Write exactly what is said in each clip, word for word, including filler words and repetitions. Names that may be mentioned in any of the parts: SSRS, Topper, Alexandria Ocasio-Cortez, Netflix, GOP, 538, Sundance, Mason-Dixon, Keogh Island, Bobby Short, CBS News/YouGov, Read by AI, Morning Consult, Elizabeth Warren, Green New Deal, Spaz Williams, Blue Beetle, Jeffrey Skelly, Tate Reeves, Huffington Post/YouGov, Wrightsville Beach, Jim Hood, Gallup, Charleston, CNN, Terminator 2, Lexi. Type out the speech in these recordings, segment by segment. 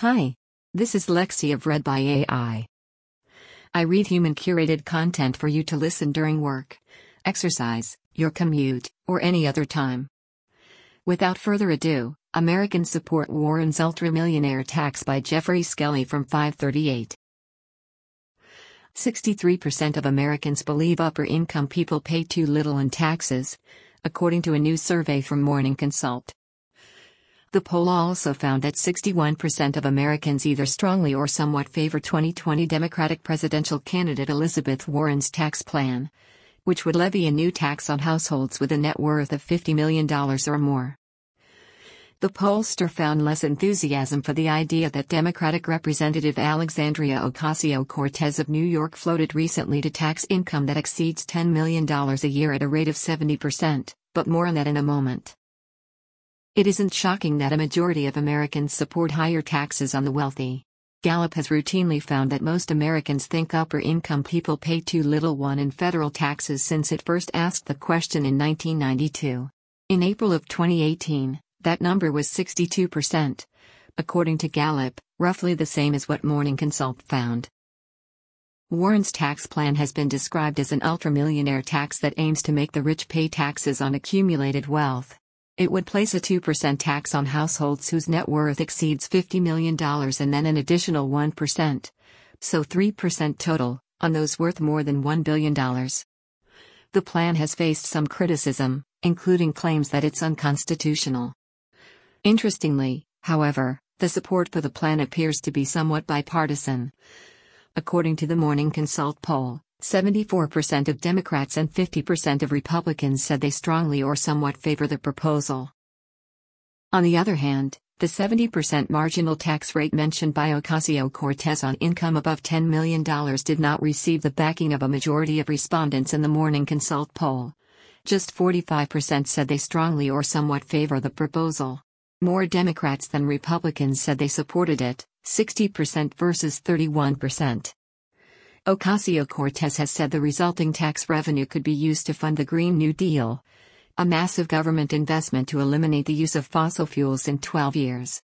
Hi. This is Lexi of Read by A I. I read human-curated content for you to listen during work, exercise, your commute, or any other time. Without further ado, Americans support Warren's ultra-millionaire tax by Jeffrey Skelly from five thirty-eight. sixty-three percent of Americans believe upper-income people pay too little in taxes, according to a new survey from Morning Consult. The poll also found that sixty-one percent of Americans either strongly or somewhat favor twenty twenty Democratic presidential candidate Elizabeth Warren's tax plan, which would levy a new tax on households with a net worth of fifty million dollars or more. The pollster found less enthusiasm for the idea that Democratic Representative Alexandria Ocasio-Cortez of New York floated recently to tax income that exceeds ten million dollars a year at a rate of seventy percent, but more on that in a moment. It isn't shocking that a majority of Americans support higher taxes on the wealthy. Gallup has routinely found that most Americans think upper-income people pay too little one in federal taxes since it first asked the question in nineteen ninety-two. In April of twenty eighteen, that number was sixty-two percent, according to Gallup, roughly the same as what Morning Consult found. Warren's tax plan has been described as an ultra-millionaire tax that aims to make the rich pay taxes on accumulated wealth. It would place a two percent tax on households whose net worth exceeds fifty million dollars and then an additional one percent, so three percent total, on those worth more than one billion dollars. The plan has faced some criticism, including claims that it's unconstitutional. Interestingly, however, the support for the plan appears to be somewhat bipartisan. According to the Morning Consult poll, seventy-four percent of Democrats and fifty percent of Republicans said they strongly or somewhat favor the proposal. On the other hand, the seventy percent marginal tax rate mentioned by Ocasio-Cortez on income above ten million dollars did not receive the backing of a majority of respondents in the Morning Consult poll. Just forty-five percent said they strongly or somewhat favor the proposal. More Democrats than Republicans said they supported it, sixty percent versus thirty-one percent. Ocasio-Cortez has said the resulting tax revenue could be used to fund the Green New Deal, a massive government investment to eliminate the use of fossil fuels in twelve years.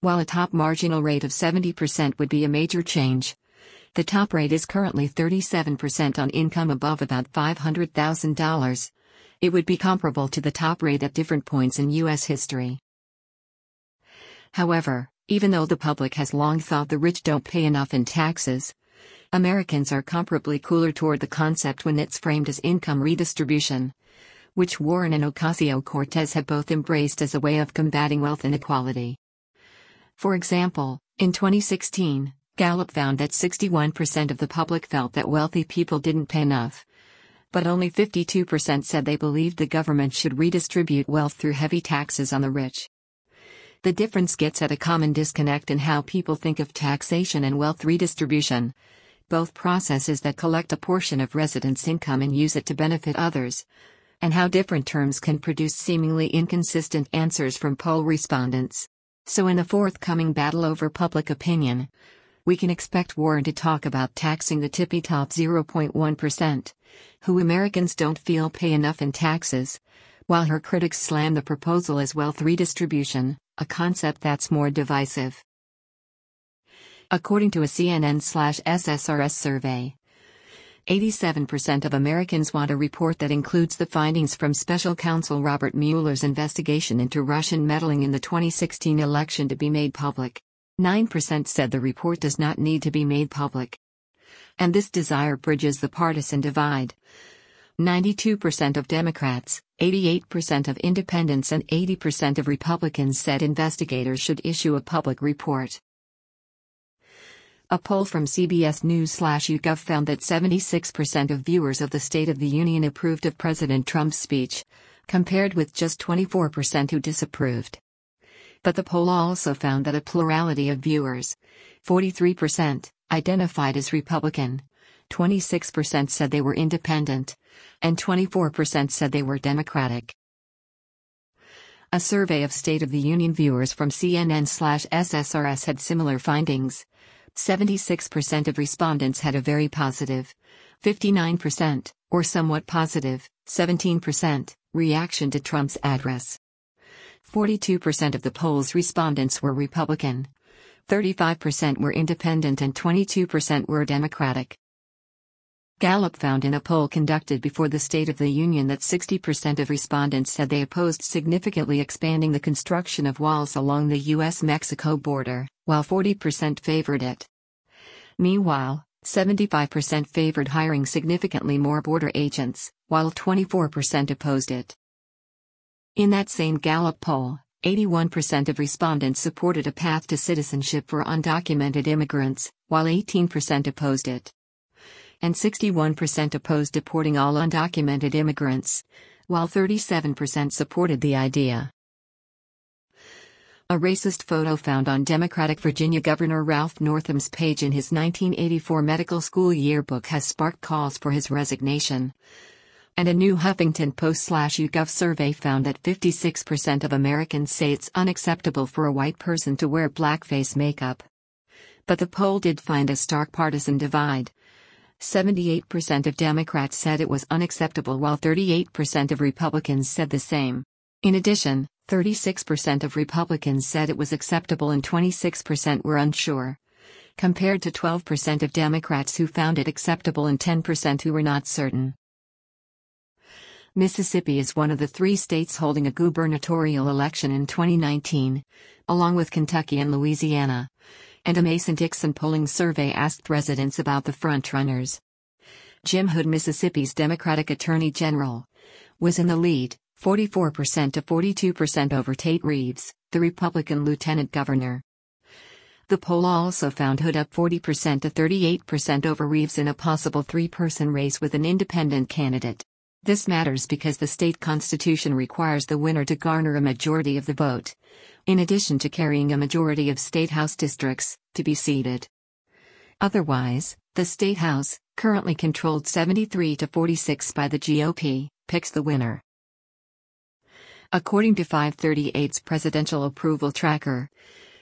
While a top marginal rate of seventy percent would be a major change, the top rate is currently thirty-seven percent on income above about five hundred thousand dollars. It would be comparable to the top rate at different points in U S history. However, even though the public has long thought the rich don't pay enough in taxes, Americans are comparably cooler toward the concept when it's framed as income redistribution, which Warren and Ocasio-Cortez have both embraced as a way of combating wealth inequality. For example, in twenty sixteen, Gallup found that sixty-one percent of the public felt that wealthy people didn't pay enough, but only fifty-two percent said they believed the government should redistribute wealth through heavy taxes on the rich. The difference gets at a common disconnect in how people think of taxation and wealth redistribution, both processes that collect a portion of residents' income and use it to benefit others, and how different terms can produce seemingly inconsistent answers from poll respondents. So in the forthcoming battle over public opinion, we can expect Warren to talk about taxing the tippy-top zero point one percent, who Americans don't feel pay enough in taxes, while her critics slam the proposal as wealth redistribution, a concept that's more divisive. According to a C N N slash S S R S survey, eighty-seven percent of Americans want a report that includes the findings from Special Counsel Robert Mueller's investigation into Russian meddling in the twenty sixteen election to be made public. nine percent said the report does not need to be made public. And this desire bridges the partisan divide. ninety-two percent of Democrats, eighty-eight percent of independents and eighty percent of Republicans said investigators should issue a public report. A poll from C B S News/YouGov found that seventy-six percent of viewers of the State of the Union approved of President Trump's speech, compared with just twenty-four percent who disapproved. But the poll also found that a plurality of viewers, forty-three percent, identified as Republican, twenty-six percent said they were independent, and twenty-four percent said they were Democratic. A survey of State of the Union viewers from C N N slash S S R S had similar findings. seventy-six percent of respondents had a very positive, fifty-nine percent, or somewhat positive, seventeen percent, reaction to Trump's address. forty-two percent of the poll's respondents were Republican, thirty-five percent were independent and twenty-two percent were Democratic. Gallup found in a poll conducted before the State of the Union that sixty percent of respondents said they opposed significantly expanding the construction of walls along the U S Mexico border, while forty percent favored it. Meanwhile, seventy-five percent favored hiring significantly more border agents, while twenty-four percent opposed it. In that same Gallup poll, eighty-one percent of respondents supported a path to citizenship for undocumented immigrants, while eighteen percent opposed it. And sixty-one percent opposed deporting all undocumented immigrants, while thirty-seven percent supported the idea. A racist photo found on Democratic Virginia Governor Ralph Northam's page in his nineteen eighty-four medical school yearbook has sparked calls for his resignation. And a new Huffington Post/YouGov survey found that fifty-six percent of Americans say it's unacceptable for a white person to wear blackface makeup. But the poll did find a stark partisan divide. seventy-eight percent of Democrats said it was unacceptable, while thirty-eight percent of Republicans said the same. In addition, thirty-six percent of Republicans said it was acceptable and twenty-six percent were unsure, compared to twelve percent of Democrats who found it acceptable and ten percent who were not certain. Mississippi is one of the three states holding a gubernatorial election in twenty nineteen, along with Kentucky and Louisiana. And a Mason-Dixon polling survey asked residents about the frontrunners. Jim Hood, Mississippi's Democratic Attorney General, was in the lead, forty-four percent to forty-two percent over Tate Reeves, the Republican Lieutenant Governor. The poll also found Hood up forty percent to thirty-eight percent over Reeves in a possible three-person race with an independent candidate. This matters because the state constitution requires the winner to garner a majority of the vote, in addition to carrying a majority of state house districts, to be seated. Otherwise, the state house, currently controlled seventy-three to forty-six by the G O P, picks the winner. According to five thirty-eight's presidential approval tracker,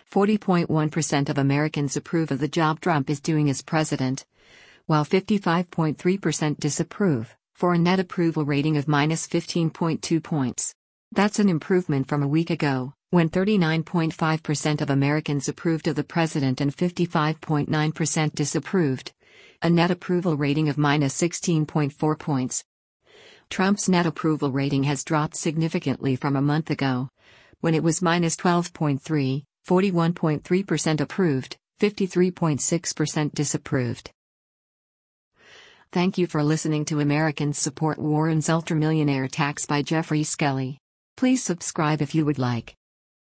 forty point one percent of Americans approve of the job Trump is doing as president, while fifty-five point three percent disapprove, for a net approval rating of minus fifteen point two points. That's an improvement from a week ago, when thirty-nine point five percent of Americans approved of the president and fifty-five point nine percent disapproved, a net approval rating of minus sixteen point four points. Trump's net approval rating has dropped significantly from a month ago, when it was minus twelve point three, forty-one point three percent approved, fifty-three point six percent disapproved. Thank you for listening to Americans Support Warren's Ultramillionaire Tax by Jeffrey Skelly. Please subscribe if you would like.